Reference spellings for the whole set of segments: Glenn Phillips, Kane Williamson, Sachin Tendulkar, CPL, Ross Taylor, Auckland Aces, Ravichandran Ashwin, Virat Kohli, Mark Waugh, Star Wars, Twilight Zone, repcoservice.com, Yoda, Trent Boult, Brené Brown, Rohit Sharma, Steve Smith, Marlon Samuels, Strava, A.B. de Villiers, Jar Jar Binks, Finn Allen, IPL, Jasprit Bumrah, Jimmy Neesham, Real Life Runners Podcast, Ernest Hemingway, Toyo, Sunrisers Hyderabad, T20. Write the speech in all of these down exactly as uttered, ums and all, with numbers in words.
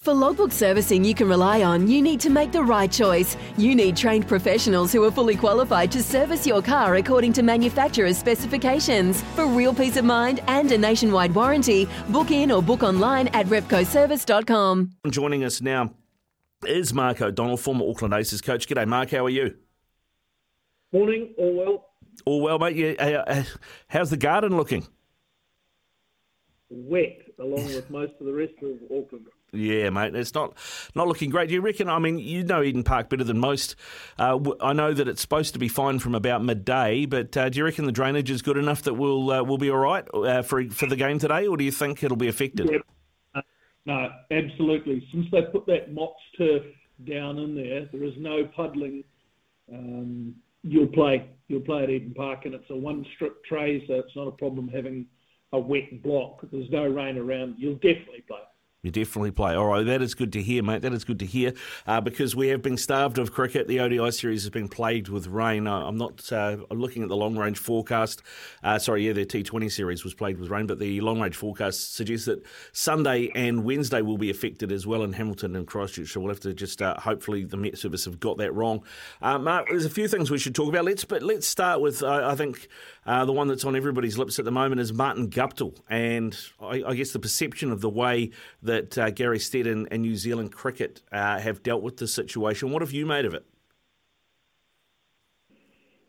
For logbook servicing you can rely on, you need to make the right choice. You need trained professionals who are fully qualified to service your car according to manufacturer's specifications. For real peace of mind and a nationwide warranty, book in or book online at repco service dot com. Joining us now is Mark O'Donnell, former Auckland Aces coach. G'day, Mark. How are you? Morning. All well. All well, mate. Yeah. How's the garden looking? Wet, along with most of the rest of Auckland. Yeah, mate, it's not not looking great. Do you reckon, I mean, you know Eden Park better than most. Uh, I know that it's supposed to be fine from about midday, but uh, do you reckon the drainage is good enough that we'll uh, we'll be all right uh, for for the game today, or do you think it'll be affected? Yeah. Uh, no, absolutely. Since they put that Mox turf down in there, there is no puddling. Um, you'll play you'll play at Eden Park, and it's a one-strip tray, so it's not a problem having a wet block. There's no rain around. You'll definitely play. You definitely play. All right, that is good to hear, mate. That is good to hear uh, because we have been starved of cricket. The O D I series has been plagued with rain. I'm not uh, I'm looking at the long-range forecast. Uh, sorry, yeah, the T twenty series was plagued with rain, but the long-range forecast suggests that Sunday and Wednesday will be affected as well in Hamilton and Christchurch, so we'll have to just uh, hopefully the Met Service have got that wrong. Uh, Mark, there's a few things we should talk about. Let's but let's start with, uh, I think, uh, the one that's on everybody's lips at the moment is Martin Guptill, and I, I guess the perception of the way that that uh, Gary Stead and, and New Zealand cricket uh, have dealt with the situation. What have you made of it?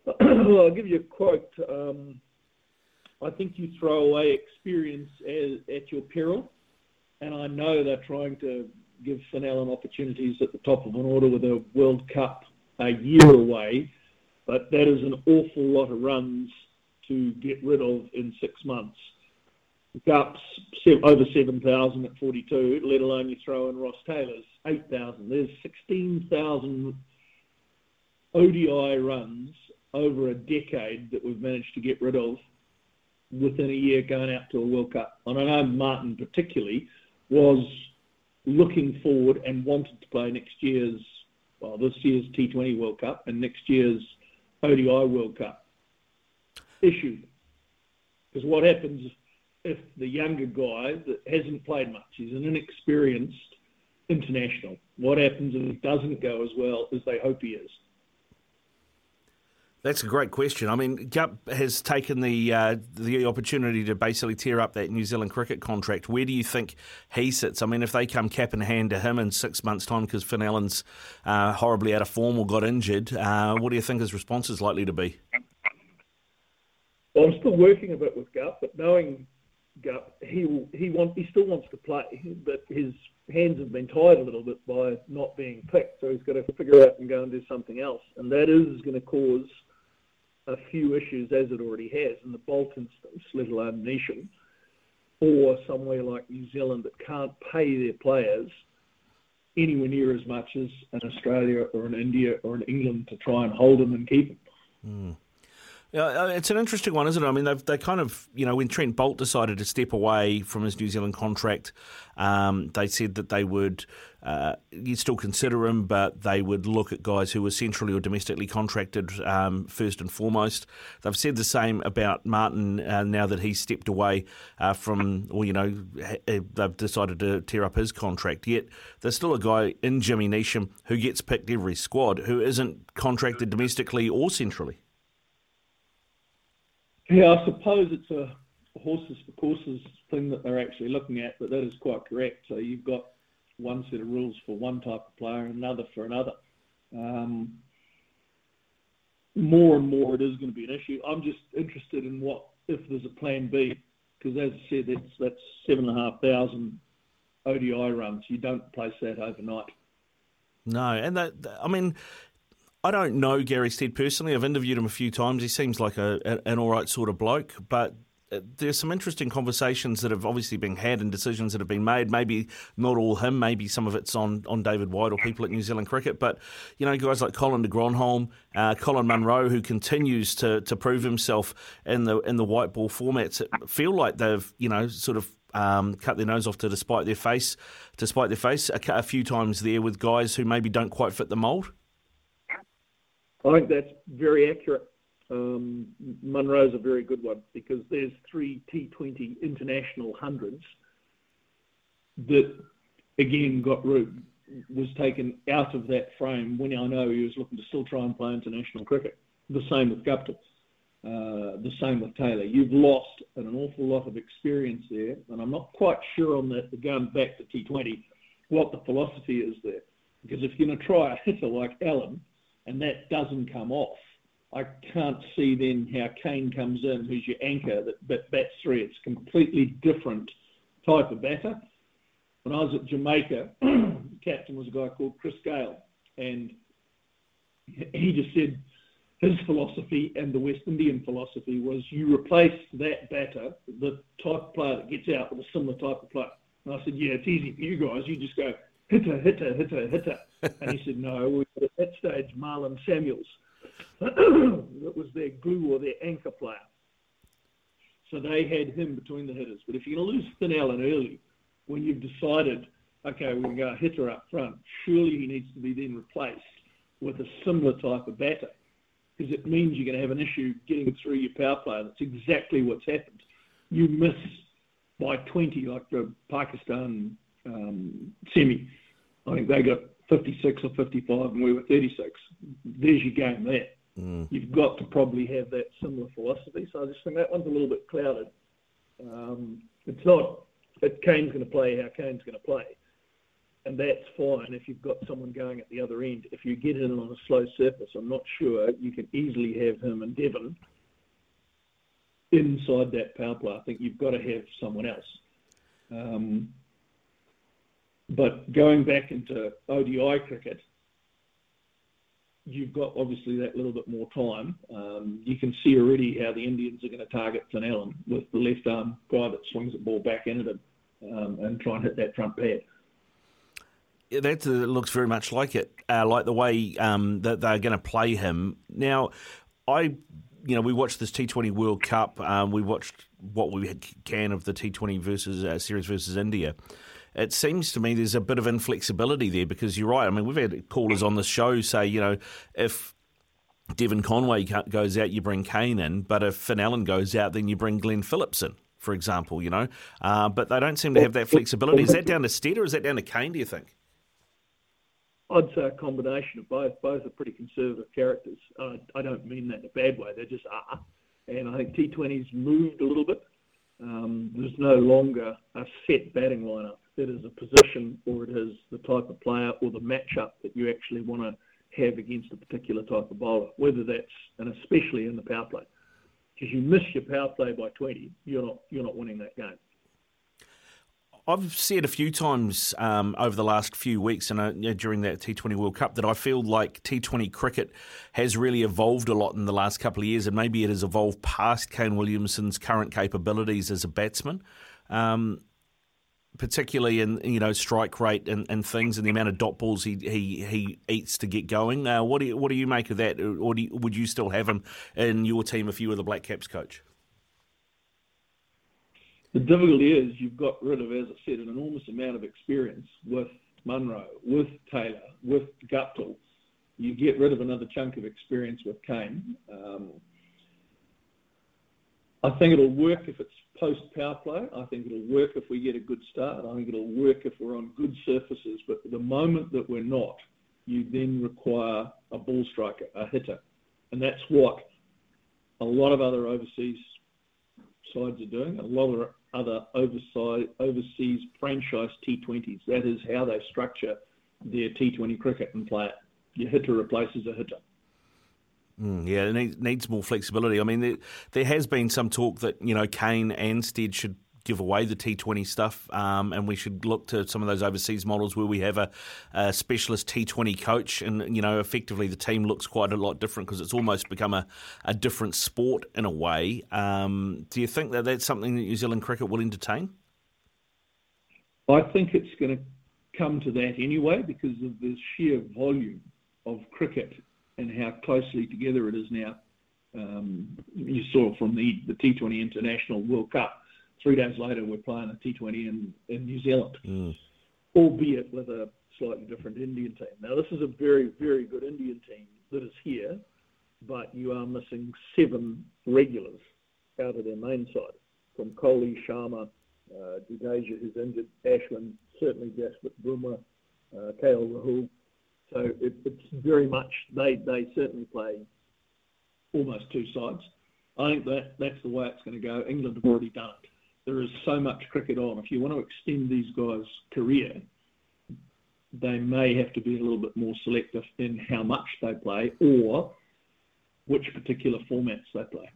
Well, I'll give you a quote. Um, I think you throw away experience as, at your peril, and I know they're trying to give Finn Allen opportunities at the top of an order with a World Cup a year away, but that is an awful lot of runs to get rid of in six months. Gups, over seven thousand at forty-two, let alone you throw in Ross Taylor's eight thousand. There's sixteen thousand O D I runs over a decade that we've managed to get rid of within a year going out to a World Cup. And I know Martin particularly was looking forward and wanted to play next year's, well, this year's T twenty World Cup and next year's O D I World Cup. Issue. Because what happens if the younger guy that hasn't played much, he's an inexperienced international, what happens if he doesn't go as well as they hope he is? That's a great question. I mean, Gup has taken the uh, the opportunity to basically tear up that New Zealand cricket contract. Where do you think he sits? I mean, if they come cap in hand to him in six months' time because Finn Allen's uh, horribly out of form or got injured, uh, what do you think his response is likely to be? Well, I'm still working a bit with Gup, but knowing Gup, he will, he want, he still wants to play, but his hands have been tied a little bit by not being picked, so he's got to figure out and go and do something else, and that is going to cause a few issues, as it already has, in the Bolt instance, let alone Neesham, or somewhere like New Zealand that can't pay their players anywhere near as much as in Australia or in India or in England to try and hold them and keep them. Mm. Uh, it's an interesting one, isn't it? I mean, they've, they kind of, you know, when Trent Boult decided to step away from his New Zealand contract, um, they said that they would, uh, you'd still consider him, but they would look at guys who were centrally or domestically contracted um, first and foremost. They've said the same about Martin uh, now that he's stepped away uh, from, or, you know, they've decided to tear up his contract. Yet there's still a guy in Jimmy Neesham who gets picked every squad who isn't contracted domestically or centrally. Yeah, I suppose it's a horses for courses thing that they're actually looking at, but that is quite correct. So you've got one set of rules for one type of player and another for another. Um, more and more it is going to be an issue. I'm just interested in what, if there's a plan B, because as I said, that's, that's seven thousand five hundred O D I runs. You don't place that overnight. No, and that, I mean, I don't know Gary Stead personally. I've interviewed him a few times. He seems like a, an all right sort of bloke, but there's some interesting conversations that have obviously been had and decisions that have been made. Maybe not all him, maybe some of it's on, on David White or people at New Zealand Cricket. But, you know, guys like Colin de Grandhomme, uh, Colin Munro, who continues to, to prove himself in the in the white ball formats, feel like they've, you know, sort of um, cut their nose off to despite their face, despite their face a, a few times there with guys who maybe don't quite fit the mould. I think that's very accurate. Um, Munro's a very good one because there's three T twenty international hundreds that, again, got root, was taken out of that frame when I know he was looking to still try and play international cricket. The same with Guptill. Uh, the same with Taylor. You've lost an awful lot of experience there, and I'm not quite sure on that, going back to T twenty, what the philosophy is there. Because if you're going to try a hitter like Allen and that doesn't come off, I can't see then how Kane comes in, who's your anchor that bats three. It's a completely different type of batter. When I was at Jamaica, the captain was a guy called Chris Gale, and he just said his philosophy and the West Indian philosophy was you replace that batter, the type of player that gets out, with a similar type of player. And I said, yeah, it's easy for you guys. You just go, hitter, hitter, hitter, hitter. And he said, no, we got at that stage Marlon Samuels. That was their glue or their anchor player. So they had him between the hitters. But if you're going to lose Finn Allen early, when you've decided, okay, we're going to go a hitter up front, surely he needs to be then replaced with a similar type of batter, because it means you're going to have an issue getting through your power play. That's exactly what's happened. You miss by twenty, like the Pakistan um, semi. I think they got fifty-six or fifty-five, and we were thirty-six. There's your game there. Mm. You've got to probably have that similar philosophy. So I just think that one's a little bit clouded. Um, it's not that Kane's going to play how Kane's going to play, and that's fine if you've got someone going at the other end. If you get in on a slow surface, I'm not sure you can easily have him and Devin inside that power play. I think you've got to have someone else. Um, But going back into O D I cricket, you've got obviously that little bit more time. Um, you can see already how the Indians are going to target Finn Allen with the left arm guy that swings the ball back into him um, and try and hit that front pad. Yeah, that uh, looks very much like it, uh, like the way um, that they're going to play him. Now, I, you know, we watched this T twenty World Cup. Um, we watched what we had can of the T twenty versus uh, series versus India. It seems to me there's a bit of inflexibility there because you're right. I mean, we've had callers on the show say, you know, if Devin Conway goes out, you bring Kane in, but if Finn Allen goes out, then you bring Glenn Phillips in, for example, you know. Uh, but they don't seem to have that flexibility. Is that down to Stead or is that down to Kane, do you think? I'd say a combination of both. Both are pretty conservative characters. Uh, I don't mean that in a bad way. They just are. And I think T twenty's moved a little bit. Um, there's no longer a set batting lineup. It is a position, or it is the type of player or the matchup that you actually want to have against a particular type of bowler, whether that's, and especially in the power play. Because you miss your power play by twenty, you're not you're not winning that game. I've said a few times um, over the last few weeks and uh, you know, during that T twenty World Cup that I feel like T twenty cricket has really evolved a lot in the last couple of years, and maybe it has evolved past Kane Williamson's current capabilities as a batsman. Um particularly in, you know, strike rate and, and things and the amount of dot balls he he, he eats to get going. Uh, what do you, what do you make of that? Or do you, would you still have him in your team if you were the Black Caps coach? The difficulty is you've got rid of, as I said, an enormous amount of experience with Munro, with Taylor, with Guptill. You get rid of another chunk of experience with Kane. Um, I think it'll work if it's post-power play. I think it'll work if we get a good start. I think it'll work if we're on good surfaces. But the moment that we're not, you then require a ball striker, a hitter. And that's what a lot of other overseas sides are doing, a lot of other overseas franchise T twenties. That is how they structure their T twenty cricket and play it. Your hitter replaces a hitter. Mm, yeah, it needs more flexibility. I mean, there, there has been some talk that, you know, Kane and Stead should give away the T twenty stuff, um, and we should look to some of those overseas models where we have a, a specialist T twenty coach, and you know, effectively the team looks quite a lot different because it's almost become a, a different sport in a way. Um, do you think that that's something that New Zealand cricket will entertain? I think it's going to come to that anyway because of the sheer volume of cricket and how closely together it is now. Um, you saw from the, the T twenty International World Cup, three days later we're playing a T twenty in, in New Zealand, mm. albeit with a slightly different Indian team. Now this is a very, very good Indian team that is here, but you are missing seven regulars out of their main side, from Kohli, Sharma, uh, Jadeja, who's injured, Ashwin, certainly Jasprit Bumrah, uh, K L Rahul. So it, it's very much, they, they certainly play almost two sides. I think that that's the way it's going to go. England have already done it. There is so much cricket on. If you want to extend these guys' career, they may have to be a little bit more selective in how much they play or which particular formats they play.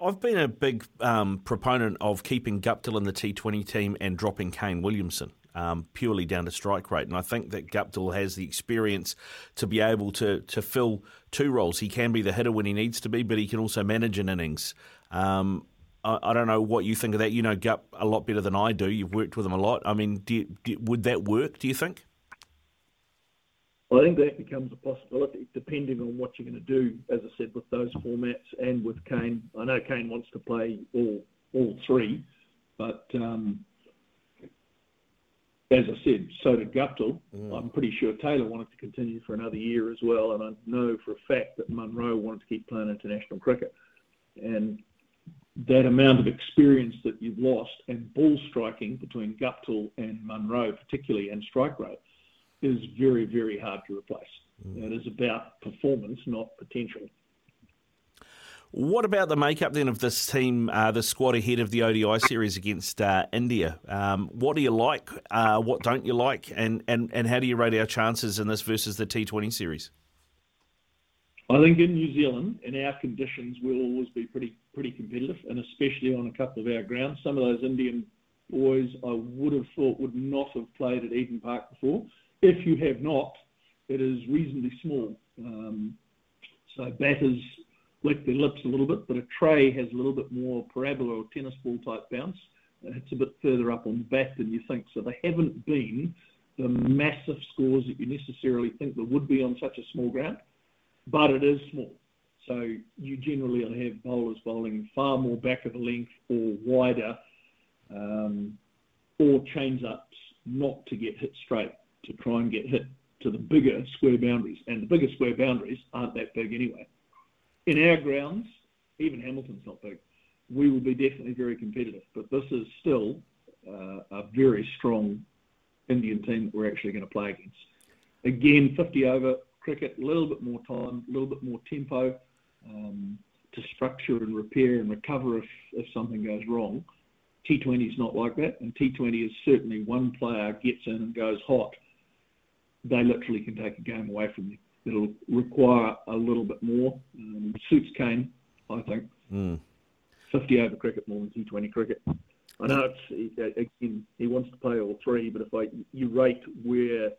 I've been a big um, proponent of keeping Guptill in the T twenty team and dropping Kane Williamson. Um, purely down to strike rate. And I think that Guptill has the experience to be able to to fill two roles. He can be the hitter when he needs to be, but he can also manage an innings. Um, I, I don't know what you think of that. You know Gup a lot better than I do. You've worked with him a lot. I mean, do you, do, would that work, do you think? Well, I think that becomes a possibility depending on what you're going to do, as I said, with those formats and with Kane. I know Kane wants to play all, all three, but... Um, As I said, so did Guptill. Mm. I'm pretty sure Taylor wanted to continue for another year as well, and I know for a fact that Munro wanted to keep playing international cricket. And that amount of experience that you've lost and ball striking between Guptill and Munro particularly, and strike rate, is very, very hard to replace. Mm. It is about performance, not potential. What about the makeup then of this team, uh, the squad ahead of the O D I series against uh, India? Um, what do you like? Uh, what don't you like? And, and, and how do you rate our chances in this versus the T twenty series? I think in New Zealand, in our conditions, we'll always be pretty pretty competitive, and especially on a couple of our grounds. Some of those Indian boys I would have thought would not have played at Eden Park before. If you have not, it is reasonably small. Um, so batters... lick their lips a little bit, but a tray has a little bit more parabola or tennis ball type bounce. It's a bit further up on the bat than you think. So they haven't been the massive scores that you necessarily think there would be on such a small ground, but it is small. So you generally have bowlers bowling far more back of the length or wider um, or change-ups not to get hit straight, to try and get hit to the bigger square boundaries. And the bigger square boundaries aren't that big anyway. In our grounds, even Hamilton's not big. We will be definitely very competitive, but this is still uh, a very strong Indian team that we're actually going to play against. Again, fifty over cricket, a little bit more time, a little bit more tempo um, to structure and repair and recover if, if something goes wrong. T twenty is not like that, and T twenty is certainly one player gets in and goes hot. They literally can take a game away from you. It'll require a little bit more. Um, suits Kane, I think. Mm. fifty over cricket more than T twenty cricket. I know it's, again, he wants to play all three, but if I you rate where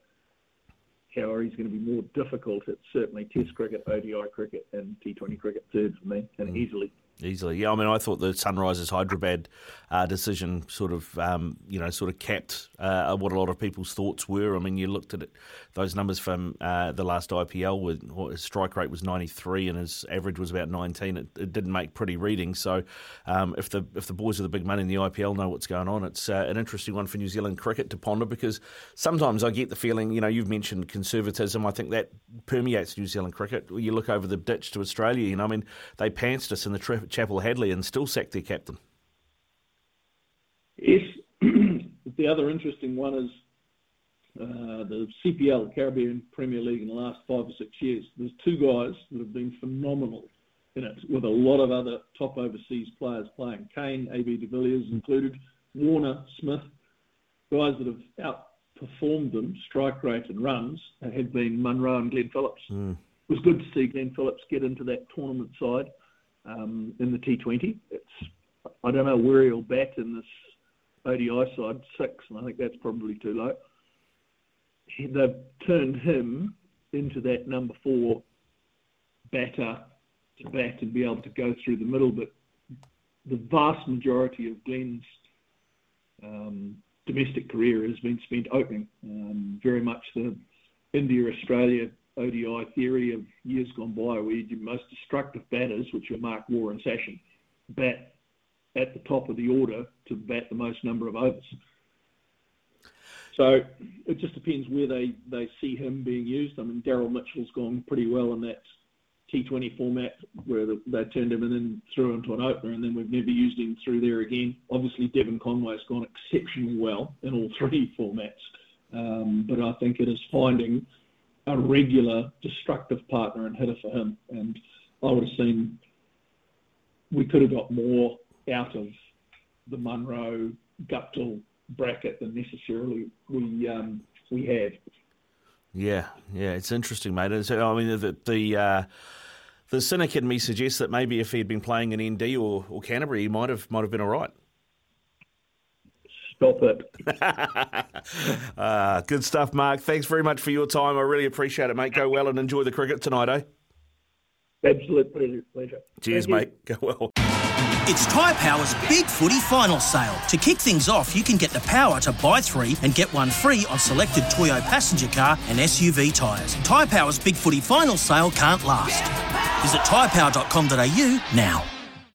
how he's going to be more difficult, it's certainly Test cricket, O D I cricket, and T twenty cricket third for me, and mm. easily. Easily, yeah. I mean, I thought the Sunrisers Hyderabad uh, decision sort of, um, you know, sort of capped uh, what a lot of people's thoughts were. I mean, you looked at it, those numbers from uh, the last I P L, where his strike rate was ninety-three and his average was about nineteen. It, it didn't make pretty reading. So, um, if the if the boys with the big money in the I P L know what's going on, it's uh, an interesting one for New Zealand cricket to ponder, because sometimes I get the feeling, you know, you've mentioned conservatism. I think that permeates New Zealand cricket. You look over the ditch to Australia, you know, I mean, they pantsed us in the trip. Chapel Hadley and still sacked their captain. Yes. The other interesting one is uh, the C P L, the Caribbean Premier League, in the last five or six years. There's two guys that have been phenomenal in it, with a lot of other top overseas players playing. Kane, A B de Villiers included, Warner, Smith, guys that have outperformed them, strike rate and runs, have been Munro and Glenn Phillips. Mm. It was good to see Glenn Phillips get into that tournament side. Um, in the T twenty, it's I don't know where he'll bat in this O D I side, six, and I think that's probably too low. They've turned him into that number four batter to bat and be able to go through the middle, but the vast majority of Glenn's um, domestic career has been spent opening. Um, very much the India-Australia O D I theory of years gone by, where your most destructive batters, which were Mark Waugh and Sachin, bat at the top of the order to bat the most number of overs. So it just depends where they, they see him being used. I mean, Daryl Mitchell's gone pretty well in that T twenty format where they turned him and then threw him to an opener, and then we've never used him through there again. Obviously, Devin Conway's gone exceptionally well in all three formats, um, but I think it is finding a regular destructive partner and hitter for him. And I would have seen we could have got more out of the Munro Guptill bracket than necessarily we um, we had. Yeah, yeah, it's interesting, mate. It's, I mean, the the, uh, the cynic in me suggests that maybe if he'd been playing in N D or, or Canterbury, he might have might have been all right. Stop it. uh, good stuff, Mark. Thanks very much for your time. I really appreciate it, mate. Go well and enjoy the cricket tonight, eh? Absolute pleasure. pleasure. Cheers, Thank mate. You. Go well. It's Tyre Power's Big Footy Final Sale. To kick things off, you can get the power to buy three and get one free on selected Toyo passenger car and S U V tyres. Tyre Power's Big Footy Final Sale can't last. Visit tyre power dot com dot a u now.